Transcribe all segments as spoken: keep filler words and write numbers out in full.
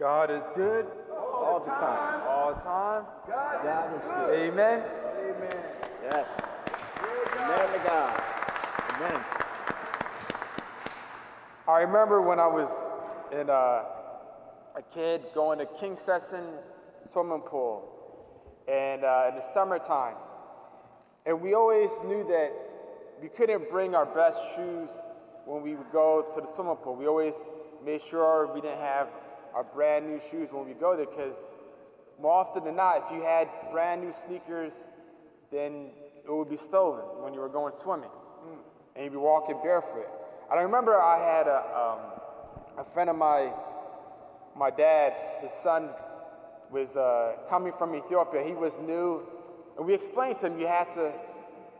God is good all, all the time. time. All the time. God, God is good. good. Amen. Amen. Yes. Amen to God. Amen. I remember when I was in uh, a kid going to Kingsessing swimming pool, and uh, in the summertime, and we always knew that we couldn't bring our best shoes when we would go to the swimming pool. We always made sure we didn't have our brand new shoes when we go there, because more often than not, if you had brand new sneakers, then it would be stolen when you were going swimming, mm. and you'd be walking barefoot. And I remember I had a, um, a friend of my, my dad's, his son was uh, coming from Ethiopia. He was new, and we explained to him, you had to,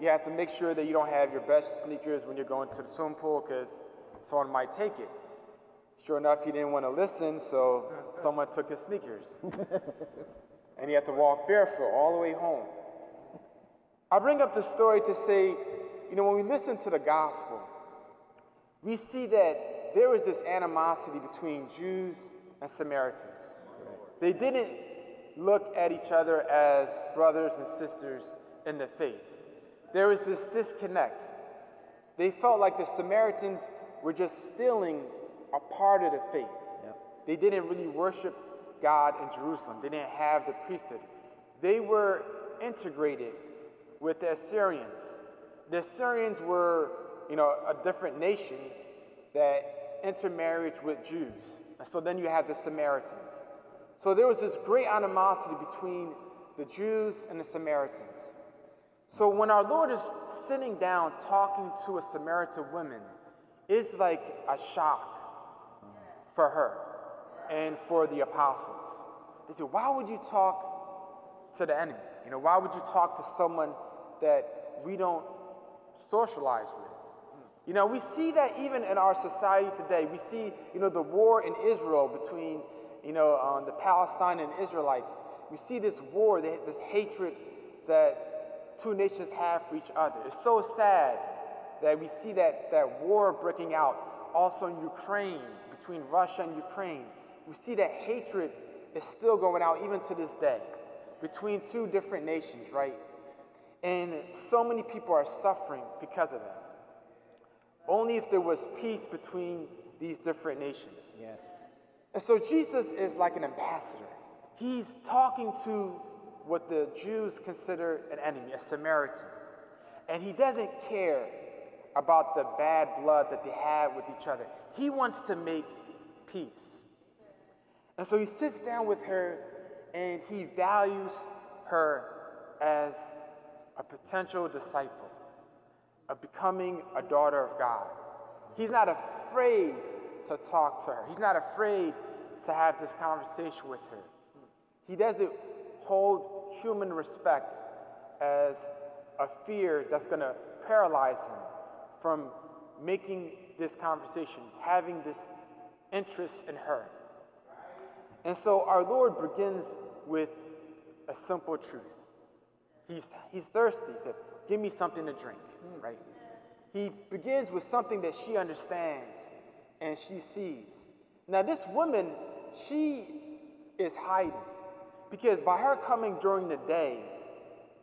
you have to make sure that you don't have your best sneakers when you're going to the swimming pool, because someone might take it. Sure enough, he didn't want to listen, so someone took his sneakers. And he had to walk barefoot all the way home. I bring up the story to say, you know, when we listen to the gospel, we see that there was this animosity between Jews and Samaritans. They didn't look at each other as brothers and sisters in the faith. There was this disconnect. They felt like the Samaritans were just stealing a part of the faith. Yep. They didn't really worship God in Jerusalem. They didn't have the priesthood. They were integrated with the Assyrians. The Assyrians were, you know, a different nation that intermarried with Jews. And so then you have the Samaritans. So there was this great animosity between the Jews and the Samaritans. So when our Lord is sitting down talking to a Samaritan woman, it's like a shock for her and for the apostles. They said, why would you talk to the enemy? You know, why would you talk to someone that we don't socialize with? You know, we see that even in our society today. We see, you know, the war in Israel between, you know, um, the Palestinian and Israelites. We see this war, this hatred that two nations have for each other. It's so sad that we see that, that war breaking out also in Ukraine, between Russia and Ukraine. We see that hatred is still going out even to this day between two different nations, right? And so many people are suffering because of that. Only if there was peace between these different nations. Yeah. And so Jesus is like an ambassador. He's talking to what the Jews consider an enemy, a Samaritan. And he doesn't care about the bad blood that they have with each other. He wants to make peace. And so he sits down with her, and he values her as a potential disciple, of becoming a daughter of God. He's not afraid to talk to her. He's not afraid to have this conversation with her. He doesn't hold human respect as a fear that's going to paralyze him from making this conversation, having this interest in her. And so our Lord begins with a simple truth. He's, he's thirsty. He said, give me something to drink, right? He begins with something that she understands and she sees. Now this woman, she is hiding, because by her coming during the day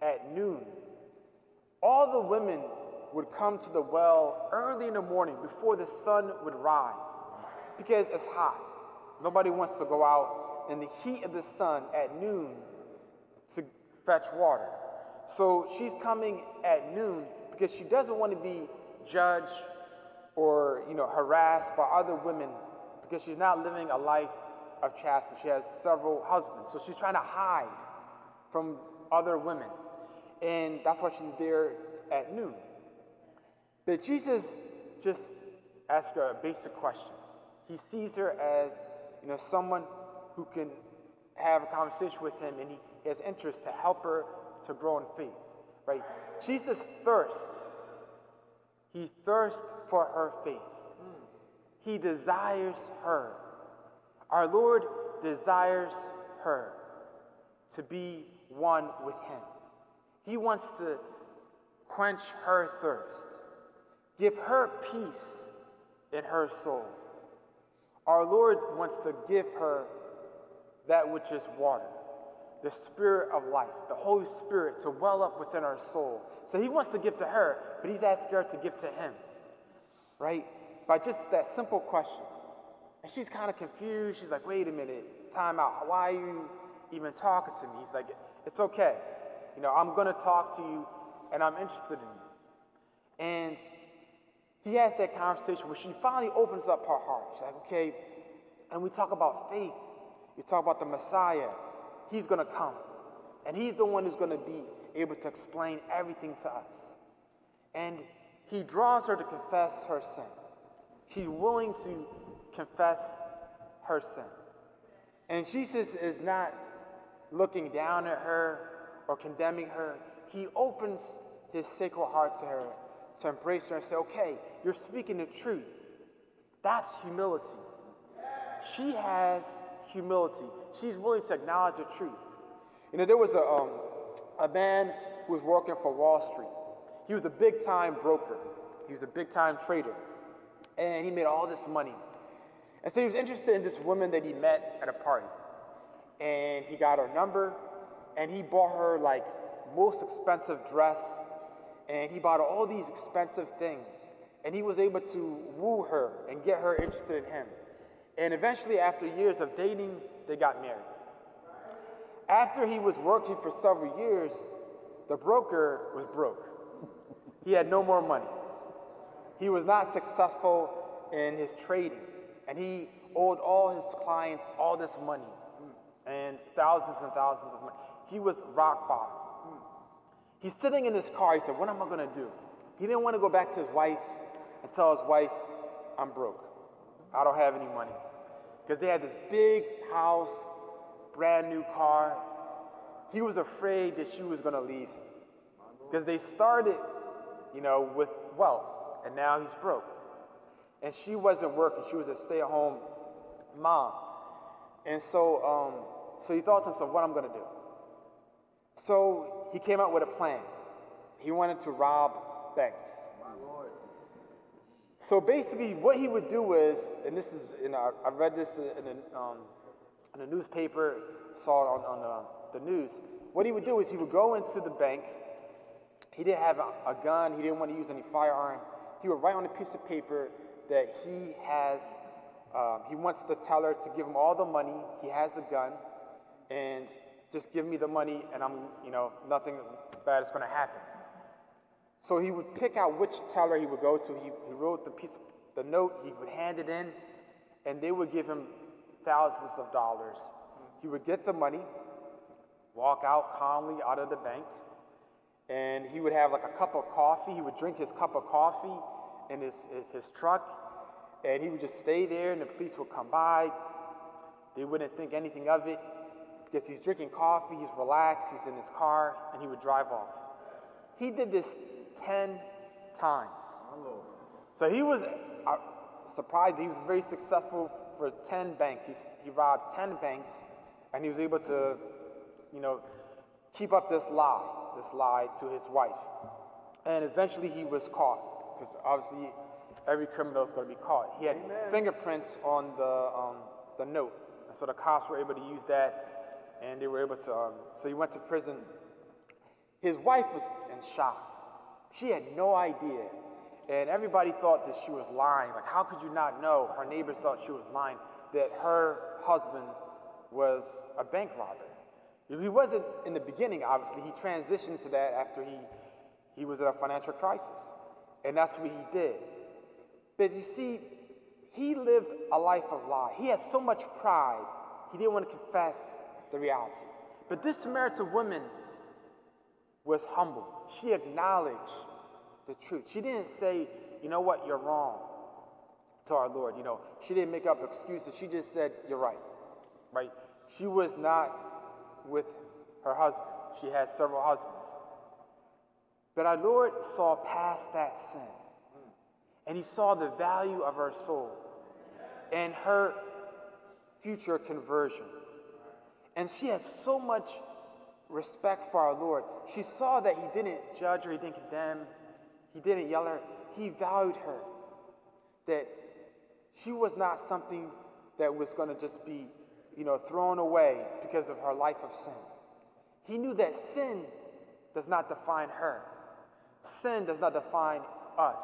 at noon, all the women would come to the well early in the morning before the sun would rise, because it's hot. Nobody wants to go out in the heat of the sun at noon to fetch water. So she's coming at noon because she doesn't want to be judged or, you know, harassed by other women, because she's not living a life of chastity. She has several husbands, so she's trying to hide from other women. And that's why she's there at noon. But Jesus just asks her a basic question. He sees her as, you know, someone who can have a conversation with him, and he has interest to help her to grow in faith, right? Jesus thirsts. He thirsts for her faith. He desires her. Our Lord desires her to be one with him. He wants to quench her thirst, give her peace in her soul. Our Lord wants to give her that which is water, the Spirit of life, the Holy Spirit to well up within our soul. So he wants to give to her, but he's asking her to give to him, right? By just that simple question. And she's kind of confused. She's like, wait a minute, time out. Why are you even talking to me? He's like, it's okay. You know, I'm going to talk to you, and I'm interested in you. And he has that conversation where she finally opens up her heart. She's like, okay, and we talk about faith. We talk about the Messiah. He's going to come, and he's the one who's going to be able to explain everything to us. And he draws her to confess her sin. She's willing to confess her sin. And Jesus is not looking down at her or condemning her. He opens his sacred heart to her, to embrace her and say, okay, you're speaking the truth. That's humility. She has humility. She's willing to acknowledge the truth. You know, there was a, um, a man who was working for Wall Street. He was a big-time broker. He was a big-time trader. And he made all this money. And so he was interested in this woman that he met at a party. And he got her number, and he bought her, like, most expensive dress, and he bought her all these expensive things. And he was able to woo her and get her interested in him. And eventually, after years of dating, they got married. After he was working for several years, the broker was broke. He had no more money. He was not successful in his trading. And he owed all his clients all this money, and thousands and thousands of money. He was rock bottom. He's sitting in his car. He said, what am I going to do? He didn't want to go back to his wife and tell his wife, I'm broke. I don't have any money. Because they had this big house, brand new car. He was afraid that she was going to leave him. Because they started, you know, with wealth, and now he's broke. And she wasn't working. She was a stay-at-home mom. And so, um, so he thought to himself, what am I going to do? So he came up with a plan. He wanted to rob banks. My Lord. So basically what he would do is, and this is, in a, I read this in a, um, in a newspaper, saw it on, on the, the news. What he would do is he would go into the bank. He didn't have a, a gun. He didn't want to use any firearm. He would write on a piece of paper that he has, um, he wants the teller to give him all the money. He has a gun, and just give me the money, and I'm, you know, nothing bad is going to happen. So he would pick out which teller he would go to. He, he wrote the piece, the note. He would hand it in, and they would give him thousands of dollars. He would get the money, walk out calmly out of the bank, and he would have like a cup of coffee. He would drink his cup of coffee in his, his, his truck, and he would just stay there, and the police would come by. They wouldn't think anything of it, because he's drinking coffee, he's relaxed, he's in his car, and he would drive off. He did this ten times. So he was uh, surprised. He was very successful for ten banks. He, he robbed ten banks, and he was able to, you know, keep up this lie, this lie to his wife. And eventually he was caught, because obviously every criminal is going to be caught. He had Amen. fingerprints on the, um, the note, and so the cops were able to use that. And they were able to, um, so he went to prison. His wife was in shock. She had no idea. And everybody thought that she was lying. Like, how could you not know? Her neighbors thought she was lying, that her husband was a bank robber. He wasn't in the beginning, obviously. He transitioned to that after he, he was in a financial crisis. And that's what he did. But you see, he lived a life of lie. He had so much pride. He didn't want to confess the reality. But this Samaritan woman was humble. She acknowledged the truth. She didn't say, you know what, you're wrong, to our Lord. You know, she didn't make up excuses. She just said, you're right. Right? She was not with her husband. She had several husbands. But our Lord saw past that sin. And he saw the value of her soul and her future conversion. And she had so much respect for our Lord. She saw that he didn't judge her, he didn't condemn, he didn't yell at her. He valued her, that she was not something that was going to just be you know, thrown away because of her life of sin. He knew that sin does not define her. Sin does not define us.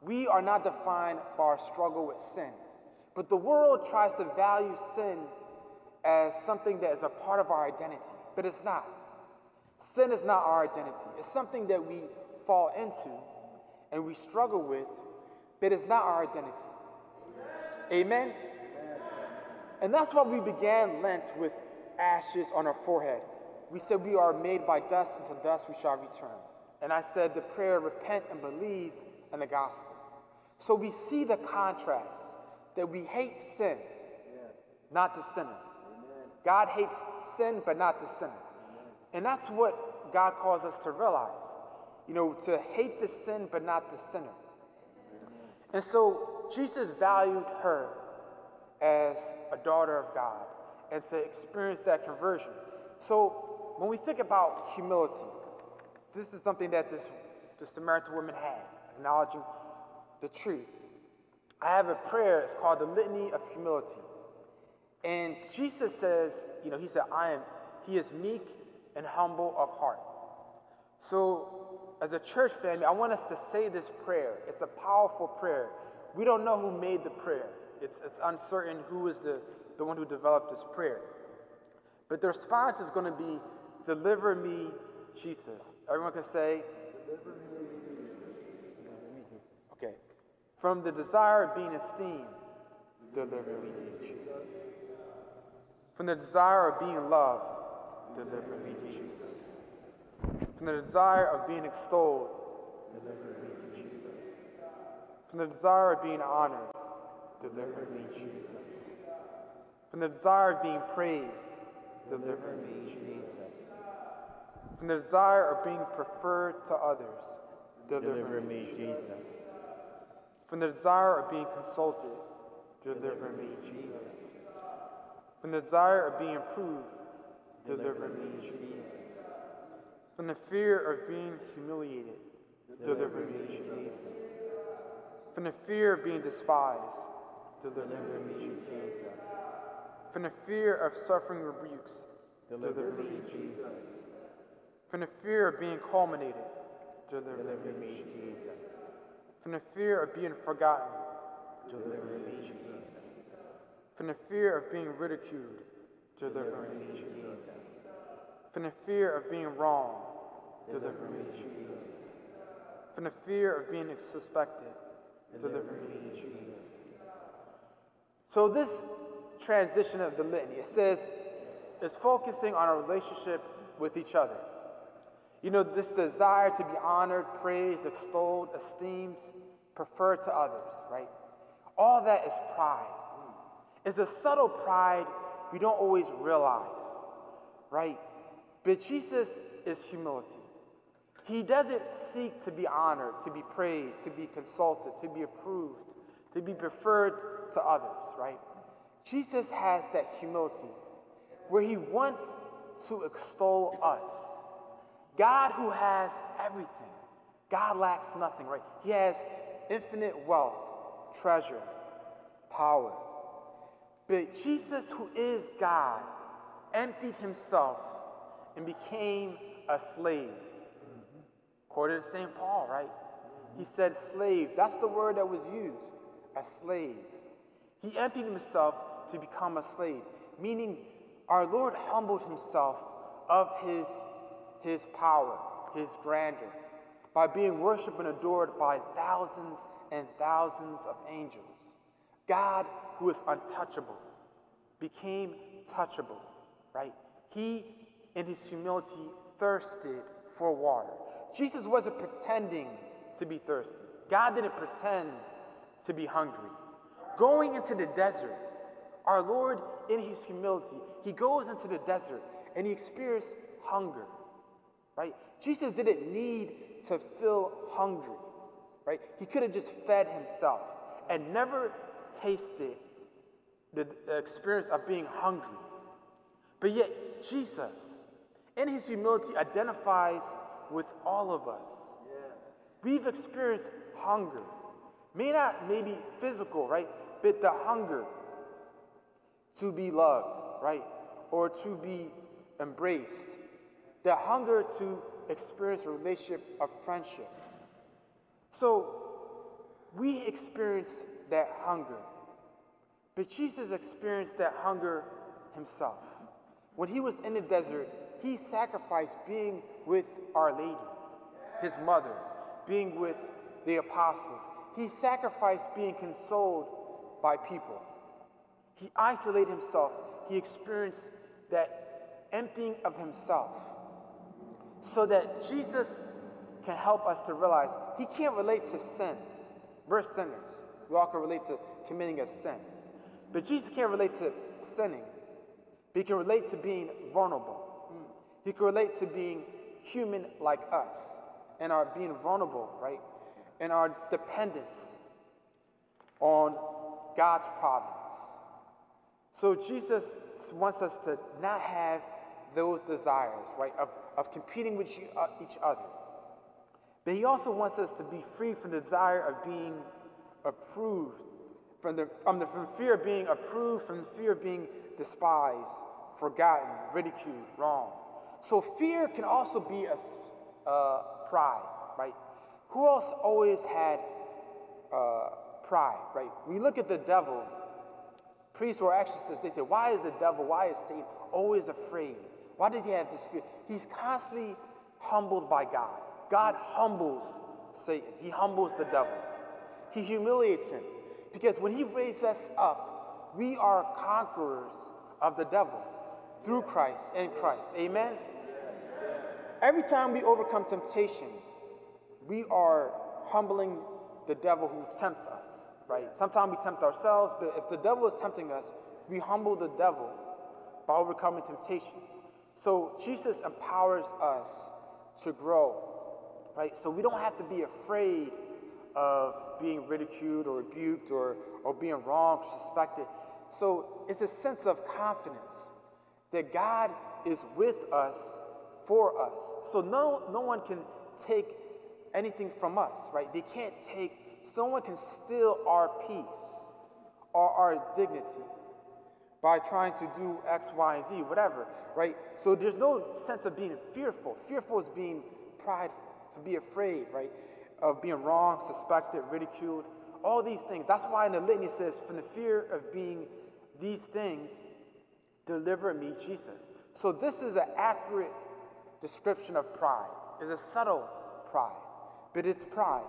We are not defined by our struggle with sin. But the world tries to value sin as something that is a part of our identity, but it's not. Sin is not our identity. It's something that we fall into and we struggle with, but it's not our identity. Amen? Amen? And that's why we began Lent with ashes on our forehead. We said we are made by dust, and to dust we shall return. And I said the prayer, repent and believe in the gospel. So we see the contrast that we hate sin, not the sinner. God hates sin, but not the sinner. And that's what God calls us to realize. You know, to hate the sin, but not the sinner. And so Jesus valued her as a daughter of God and to experience that conversion. So when we think about humility, this is something that this, this Samaritan woman had, acknowledging the truth. I have a prayer, it's called the Litany of Humility. And Jesus says, you know, he said, I am, he is meek and humble of heart. So as a church family, I want us to say this prayer. It's a powerful prayer. We don't know who made the prayer. It's, it's uncertain who is the, the one who developed this prayer. But the response is going to be, deliver me, Jesus. Everyone can say, deliver me, Jesus. Okay. From the desire of being esteemed, deliver me, Jesus. From the desire of being loved, deliver me, Jesus. From the desire of being extolled, deliver me, Jesus. From the desire of being honored, deliver me, Jesus. From the desire of being praised, deliver me, Jesus. From the desire of being preferred to others, deliver me, Jesus. From the desire of being consulted, deliver me, Jesus. From the desire of being approved, deliver me, Jesus. From the fear of being humiliated, deliver me, Jesus. From the fear of being despised, deliver me, Jesus. From the fear of suffering rebukes, deliver me, Jesus. From the fear of being calumniated, deliver me, Jesus. From the fear of being forgotten, deliver me, Jesus. From the fear of being ridiculed, deliver me, Jesus. From the fear of being wrong, deliver me, Jesus. From the fear of being suspected, deliver me, Jesus. So this transition of the litany, it says, it's focusing on our relationship with each other. You know, this desire to be honored, praised, extolled, esteemed, preferred to others, right? All that is pride. It's a subtle pride we don't always realize, right? But Jesus is humility. He doesn't seek to be honored, to be praised, to be consulted, to be approved, to be preferred to others, right? Jesus has that humility where he wants to extol us. God who has everything. God lacks nothing, right? He has infinite wealth, treasure, power. But Jesus, who is God, emptied himself and became a slave. Quoted Saint Paul, right? He said slave. That's the word that was used, a slave. He emptied himself to become a slave, meaning our Lord humbled himself of his, his power, his grandeur, by being worshipped and adored by thousands and thousands of angels. God, who is untouchable, became touchable, right? He, in his humility, thirsted for water. Jesus wasn't pretending to be thirsty. God didn't pretend to be hungry. Going into the desert, our Lord, in his humility, he goes into the desert and he experienced hunger, right? Jesus didn't need to feel hungry, right? He could have just fed himself and never tasted the experience of being hungry. But yet Jesus, in his humility, identifies with all of us. Yeah. We've experienced hunger. May not maybe physical, right? But the hunger to be loved, right? Or to be embraced. The hunger to experience a relationship of friendship. So we experience that hunger. But Jesus experienced that hunger himself. When he was in the desert, he sacrificed being with Our Lady, his mother, being with the apostles. He sacrificed being consoled by people. He isolated himself. He experienced that emptying of himself so that Jesus can help us to realize he can't relate to sin. We're sinners. We all can relate to committing a sin. But Jesus can't relate to sinning. But he can relate to being vulnerable. He can relate to being human like us and our being vulnerable, right? And our dependence on God's providence. So Jesus wants us to not have those desires, right, of, of competing with each other. But he also wants us to be free from the desire of being approved, from the, from the from fear of being approved, from the fear of being despised, forgotten, ridiculed, wrong. So fear can also be a uh, pride, right? Who else always had uh, pride, right? We look at the devil, priests or exorcists, they say, why is the devil, why is Satan always afraid? Why does he have this fear? He's constantly humbled by God. God humbles Satan. He humbles the devil. He humiliates him. Because when he raises us up, we are conquerors of the devil through Christ and Christ. Amen? Every time we overcome temptation, we are humbling the devil who tempts us, right? Sometimes we tempt ourselves, but if the devil is tempting us, we humble the devil by overcoming temptation. So Jesus empowers us to grow, right? So we don't have to be afraid of being ridiculed or rebuked or, or being wrong or suspected. So it's a sense of confidence that God is with us, for us. So no, no one can take anything from us, right? They can't take, someone can steal our peace or our dignity by trying to do X, Y, and Z, whatever, right? So there's no sense of being fearful. Fearful is being prideful, to be afraid, right? Of being wrong, suspected, ridiculed, all these things. That's why in the Litany it says, from the fear of being these things, deliver me, Jesus. So this is an accurate description of pride. It's a subtle pride, but it's pride.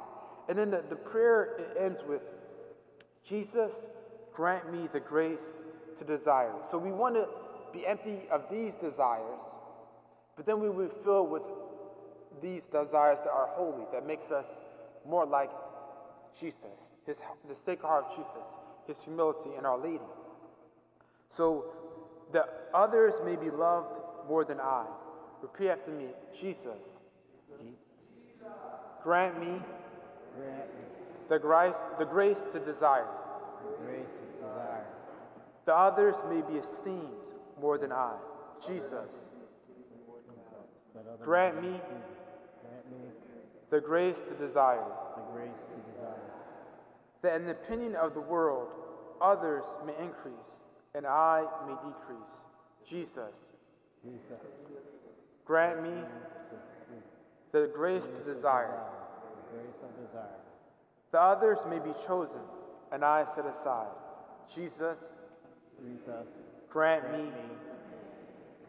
And then the, the prayer, it ends with, Jesus, grant me the grace to desire. So we want to be empty of these desires, but then we will be filled with these desires that are holy, that makes us more like Jesus, his, the Sacred Heart of Jesus, his humility and Our Lady. So that others may be loved more than I. Repeat after me, Jesus. Jesus. Grant me, grant me the grace, the grace to desire. The grace to desire. The others may be esteemed more than I. Jesus. Grant me, grant me the grace to desire. The grace to desire. That in the opinion of the world, others may increase and I may decrease. Jesus. Jesus. Grant me the grace to desire. The grace of desire. The others may be chosen, and I set aside. Jesus, Jesus. Grant, grant me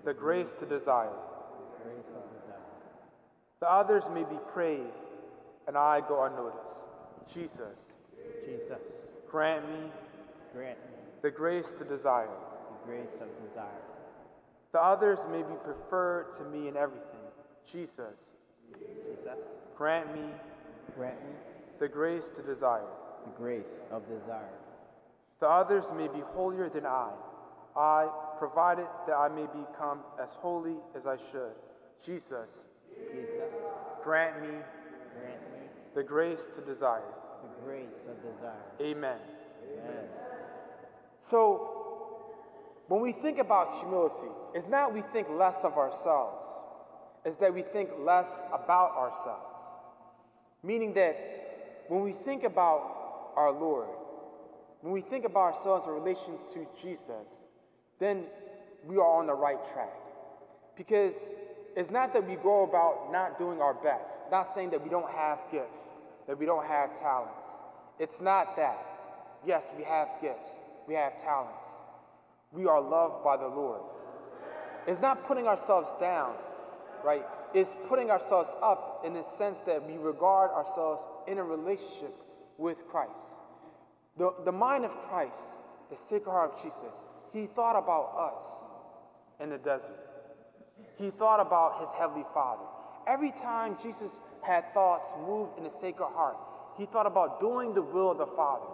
the grace to desire. The grace of desire. The others may be praised, and I go unnoticed. Jesus, Jesus. Grant me, grant me the grace to desire. The grace of desire. The others may be preferred to me in everything. Jesus, Jesus. Grant me, grant me the grace to desire. The grace of desire. The others may be holier than I. I provided that I may become as holy as I should. Jesus, Jesus. Grant me, grant me the grace to desire. The grace of desire. Amen. Amen. So when we think about humility, it's not we think less of ourselves. It's that we think less about ourselves. Meaning that when we think about our Lord, when we think about ourselves in relation to Jesus, then we are on the right track. Because it's not that we go about not doing our best, not saying that we don't have gifts, that we don't have talents. It's not that. Yes, we have gifts, we have talents. We are loved by the Lord. It's not putting ourselves down, right? It's putting ourselves up in the sense that we regard ourselves in a relationship with Christ. The, the mind of Christ, the Sacred Heart of Jesus, he thought about us in the desert. He thought about his Heavenly Father. Every time Jesus had thoughts moved in the Sacred Heart, he thought about doing the will of the Father.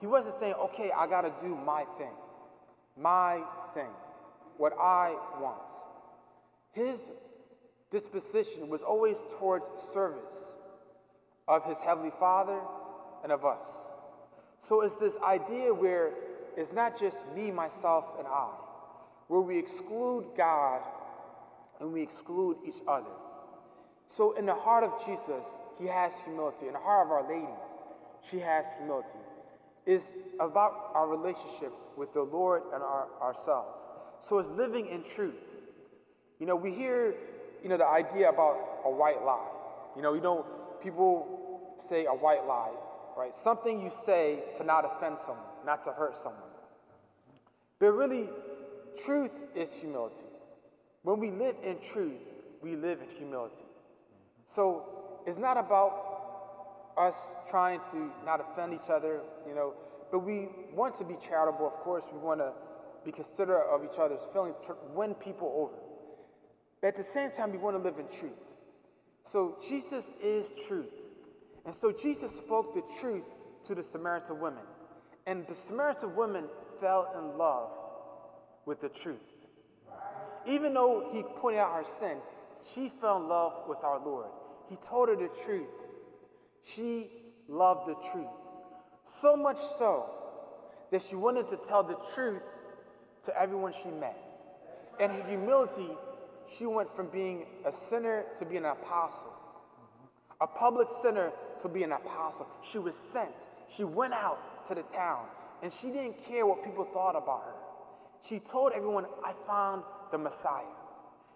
He wasn't saying, okay, I gotta do my thing, my thing, what I want. His disposition was always towards service of his Heavenly Father and of us. So it's this idea where it's not just me, myself, and I, where we exclude God and we exclude each other. So in the heart of Jesus, he has humility. In the heart of Our Lady, she has humility. It's about our relationship with the Lord and our, ourselves. So it's living in truth. You know, we hear, you know, the idea about a white lie. You know, you know, people say a white lie, right? Something you say to not offend someone, not to hurt someone. But really, truth is humility. When we live in truth, we live in humility. So it's not about us trying to not offend each other, you know, but we want to be charitable, of course. We want to be considerate of each other's feelings, win people over. But at the same time, we want to live in truth. So Jesus is truth. And so Jesus spoke the truth to the Samaritan woman. And the Samaritan woman fell in love with the truth. Even though he pointed out her sin, she fell in love with our Lord. He told her the truth. She loved the truth. So much so that she wanted to tell the truth to everyone she met. In her humility, she went from being a sinner to being an apostle. A public sinner to be an apostle. She was sent. She went out to the town, and she didn't care what people thought about her. She told everyone, I found the Messiah.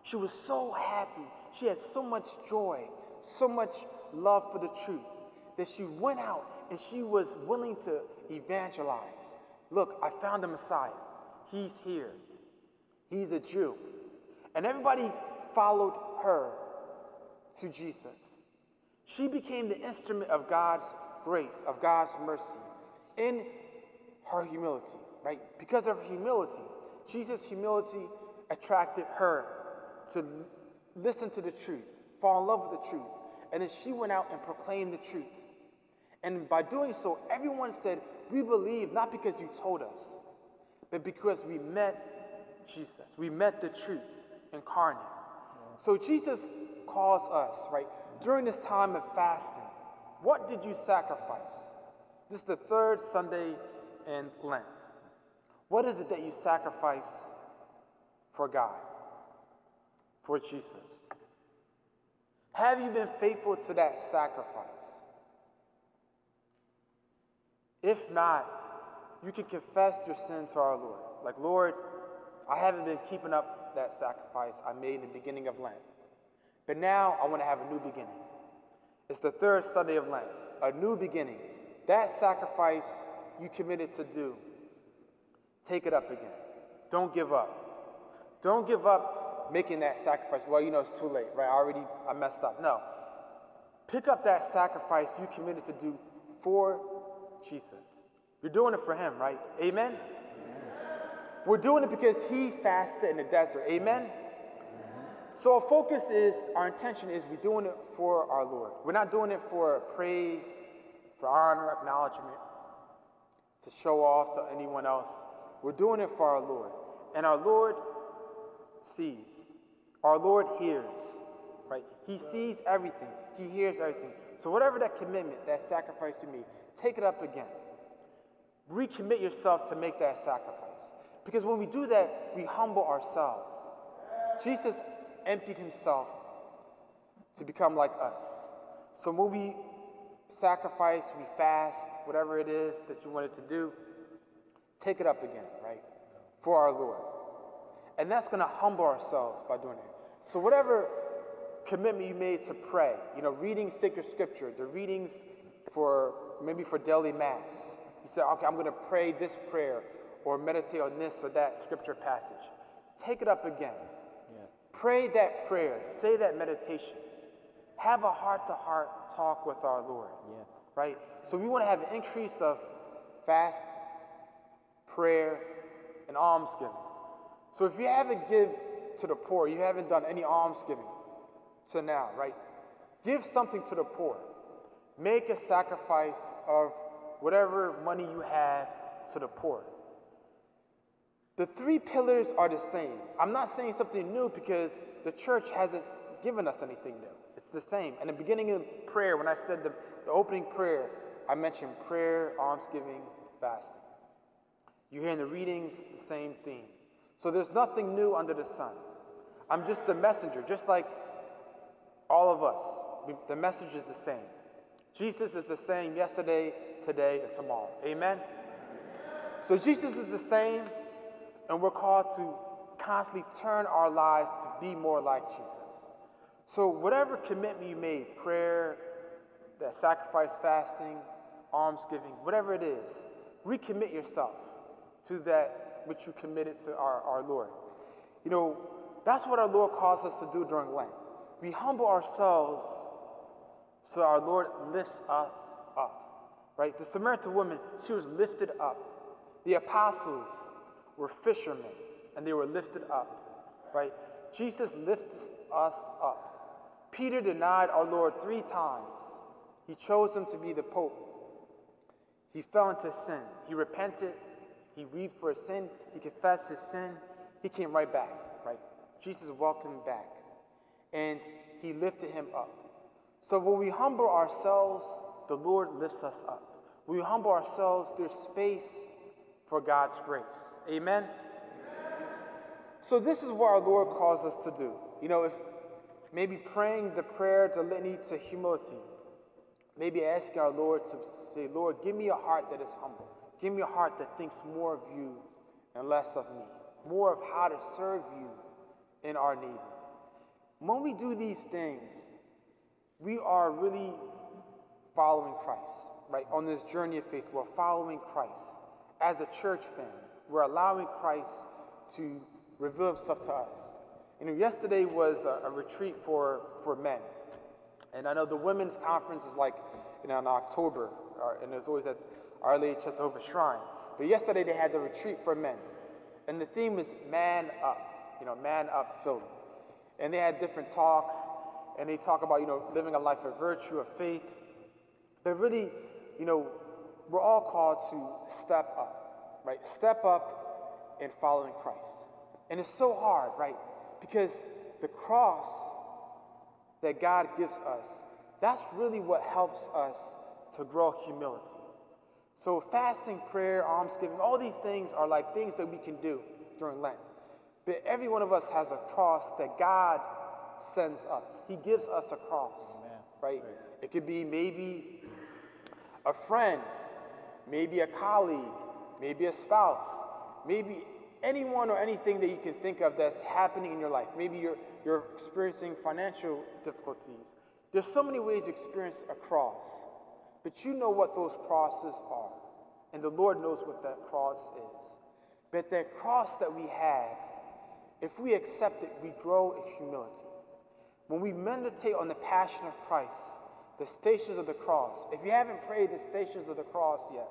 She was so happy. She had so much joy, so much love for the truth, that she went out and she was willing to evangelize. Look, I found the Messiah. He's here. He's a Jew. And everybody followed her to Jesus. She became the instrument of God's grace, of God's mercy, in her humility, right? Because of her humility, Jesus' humility attracted her to listen to the truth, fall in love with the truth, and then she went out and proclaimed the truth. And by doing so, everyone said, we believe not because you told us, but because we met Jesus. We met the truth incarnate. Yeah. So Jesus calls us, right? During this time of fasting, what did you sacrifice? This is the third Sunday in Lent. What is it that you sacrifice for God, for Jesus? Have you been faithful to that sacrifice? If not, you can confess your sin to our Lord. Like, Lord, I haven't been keeping up that sacrifice I made in the beginning of Lent. But now I want to have a new beginning. It's the third Sunday of Lent, a new beginning. That sacrifice you committed to do, take it up again. Don't give up. Don't give up making that sacrifice. Well, you know, it's too late, right? I already, I messed up. No. Pick up that sacrifice you committed to do for Jesus. You're doing it for him, right? Amen? Amen. We're doing it because he fasted in the desert. Amen? Amen. So our focus is, our intention is, we're doing it for our Lord. We're not doing it for praise, for honor, acknowledgement, to show off to anyone else. We're doing it for our Lord. And our Lord sees. Our Lord hears, right? He sees everything. He hears everything. So whatever that commitment, that sacrifice you made, take it up again. Recommit yourself to make that sacrifice. Because when we do that, we humble ourselves. Jesus emptied himself to become like us. So when we sacrifice, we fast, whatever it is that you wanted to do, take it up again, right? For our Lord. And that's going to humble ourselves by doing it. So whatever commitment you made to pray, you know, reading sacred scripture, the readings for maybe for daily mass, you say, okay, I'm going to pray this prayer or meditate on this or that scripture passage. Take it up again. Yeah. Pray that prayer. Say that meditation. Have a heart-to-heart talk with our Lord. Yeah. Right? So we want to have an increase of fast, prayer, and almsgiving. So if you haven't given to the poor, you haven't done any almsgiving till now, right? Give something to the poor. Make a sacrifice of whatever money you have to the poor. The three pillars are the same. I'm not saying something new because the church hasn't given us anything new. It's the same. And the beginning of prayer, when I said the, the opening prayer, I mentioned prayer, almsgiving, fasting. You hear in the readings the same theme. So there's nothing new under the sun. I'm just the messenger, just like all of us. We, the message is the same. Jesus is the same yesterday, today, and tomorrow. Amen? So Jesus is the same, and we're called to constantly turn our lives to be more like Jesus. So whatever commitment you made, prayer, that sacrifice, fasting, almsgiving, whatever it is, recommit yourself to that which you committed to our, our Lord. You know, that's what our Lord calls us to do during Lent. We humble ourselves so our Lord lifts us up, right? The Samaritan woman, she was lifted up. The apostles were fishermen, and they were lifted up, right? Jesus lifts us up. Peter denied our Lord three times. He chose him to be the Pope. He fell into sin. He repented. He wept for his sin. He confessed his sin. He came right back, right? Jesus welcomed him back, and he lifted him up. So when we humble ourselves, the Lord lifts us up. When we humble ourselves, there's space for God's grace. Amen? Amen? So this is what our Lord calls us to do. You know, if maybe praying the prayer, the litany to humility, maybe asking our Lord to say, Lord, give me a heart that is humble. Give me a heart that thinks more of you and less of me. More of how to serve you in our neighbor. When we do these things, we are really following Christ, right? On this journey of faith, we're following Christ as a church family. We're allowing Christ to reveal himself to us. You know, yesterday was a, a retreat for, for men. And I know the women's conference is like, you know, in October, or, and there's always at Our Lady Cheshover Shrine. But yesterday they had the retreat for men. And the theme was man up, you know, man up filled. And they had different talks, and they talk about, you know, living a life of virtue, of faith. But really, you know, we're all called to step up, right? Step up in following Christ. And it's so hard, right? Because the cross that God gives us, that's really what helps us to grow humility. So fasting, prayer, almsgiving, all these things are like things that we can do during Lent. But every one of us has a cross that God sends us. He gives us a cross, right? right? It could be maybe a friend, maybe a colleague, maybe a spouse, maybe anyone or anything that you can think of that's happening in your life. Maybe you're, you're experiencing financial difficulties. There's so many ways you experience a cross, but you know what those crosses are, and the Lord knows what that cross is. But that cross that we have, if we accept it, we grow in humility. When we meditate on the passion of Christ, the stations of the cross, if you haven't prayed the stations of the cross yet,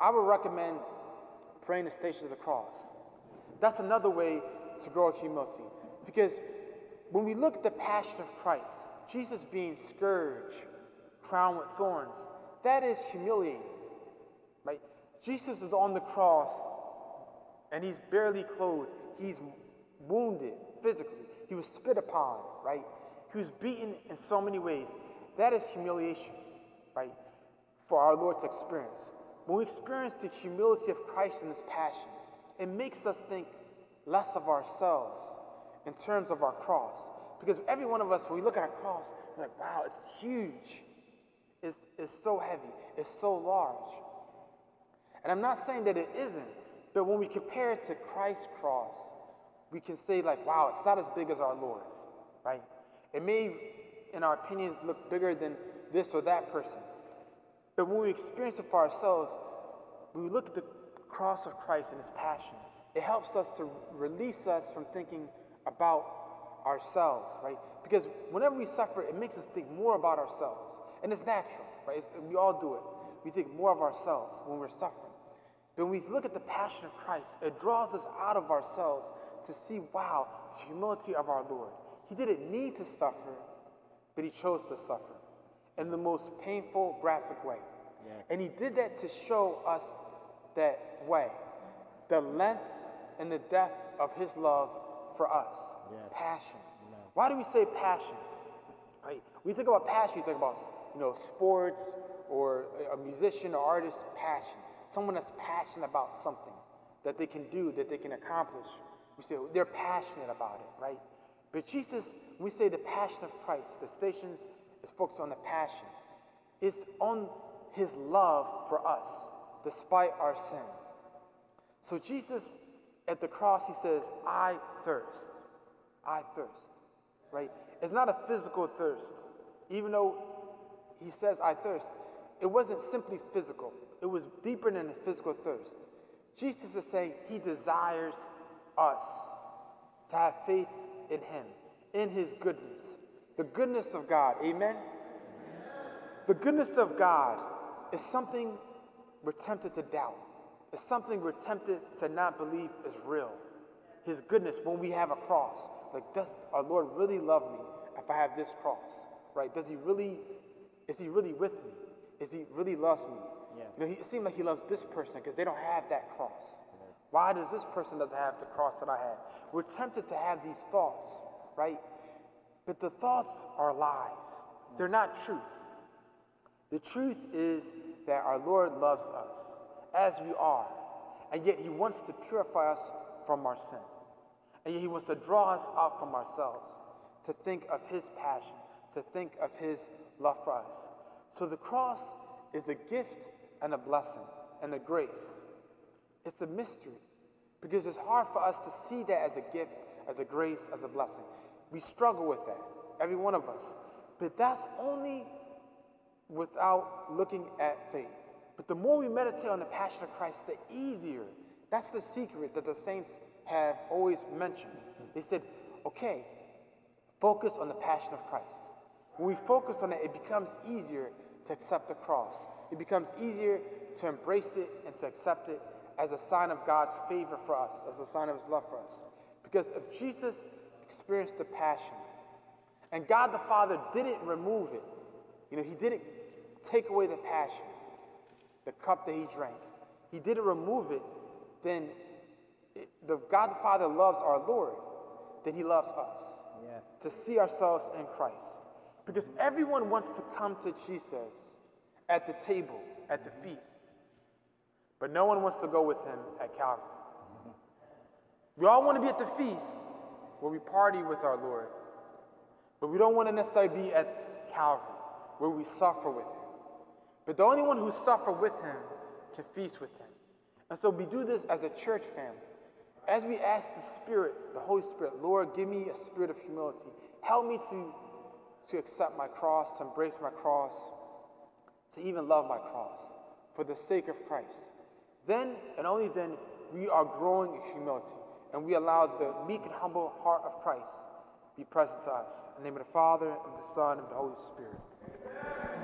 I would recommend praying the stations of the cross. That's another way to grow in humility. Because when we look at the passion of Christ, Jesus being scourged, crowned with thorns, that is humiliating, right? Jesus is on the cross, and he's barely clothed. He's wounded physically. He was spit upon, right? He was beaten in so many ways. That is humiliation, right, for our Lord to experience. When we experience the humility of Christ in his passion, it makes us think less of ourselves in terms of our cross. Because every one of us, when we look at our cross, we're like, wow, it's huge. It's, it's so heavy. It's so large. And I'm not saying that it isn't, but when we compare it to Christ's cross, we can say like, wow, it's not as big as our Lord's, right? It may, in our opinions, look bigger than this or that person. But when we experience it for ourselves, when we look at the cross of Christ and his passion, it helps us to release us from thinking about ourselves, right? Because whenever we suffer, it makes us think more about ourselves. And it's natural, right? It's, we all do it. We think more of ourselves when we're suffering. But when we look at the passion of Christ, it draws us out of ourselves to see, wow, the humility of our Lord. He didn't need to suffer, but he chose to suffer in the most painful, graphic way. Yeah. And he did that to show us that way, the length and the depth of his love for us. Yeah. Passion. Yeah. Why do we say passion? Right? When you think about passion, you think about, you know, sports or a musician or artist, passion. Someone that's passionate about something that they can do, that they can accomplish. We say they're passionate about it, right? But Jesus, we say the passion of Christ, the stations is focused on the passion. It's on his love for us, despite our sin. So Jesus, at the cross, he says, I thirst. I thirst, right? It's not a physical thirst. Even though he says, I thirst, it wasn't simply physical. It was deeper than a physical thirst. Jesus is saying he desires us to have faith in him, in his goodness, the goodness of God. Amen? Amen? The goodness of God is something we're tempted to doubt. It's something we're tempted to not believe is real. His goodness, when we have a cross, like, does our Lord really love me if I have this cross, right? Does he really, is he really with me? Is he really loves me? Yeah. You know, he, it seemed like he loves this person because they don't have that cross. Yeah. Why does this person doesn't have the cross that I have? We're tempted to have these thoughts, right? But the thoughts are lies. Yeah. They're not truth. The truth is that our Lord loves us as we are, and yet he wants to purify us from our sin. And yet he wants to draw us out from ourselves to think of his passion, to think of his love for us. So the cross is a gift and a blessing and a grace. It's a mystery because it's hard for us to see that as a gift, as a grace, as a blessing. We struggle with that, every one of us. But that's only without looking at faith. But the more we meditate on the passion of Christ, the easier. That's the secret that the saints have always mentioned. They said, okay, focus on the passion of Christ. When we focus on it, it becomes easier to accept the cross. It becomes easier to embrace it and to accept it as a sign of God's favor for us, as a sign of his love for us. Because if Jesus experienced the passion, and God the Father didn't remove it, you know, he didn't take away the passion, the cup that he drank. He didn't remove it, then it, the God the Father loves our Lord, then he loves us. Yes. To see ourselves in Christ. Because everyone wants to come to Jesus at the table, at the feast. But no one wants to go with him at Calvary. We all want to be at the feast where we party with our Lord. But we don't want to necessarily be at Calvary where we suffer with him. But the only one who suffers with him can feast with him. And so we do this as a church family. As we ask the Spirit, the Holy Spirit, Lord, give me a spirit of humility. Help me to to accept my cross, to embrace my cross, to even love my cross for the sake of Christ. Then, and only then, we are growing in humility, and we allow the meek and humble heart of Christ be present to us. In the name of the Father, and the Son, and the Holy Spirit. Amen.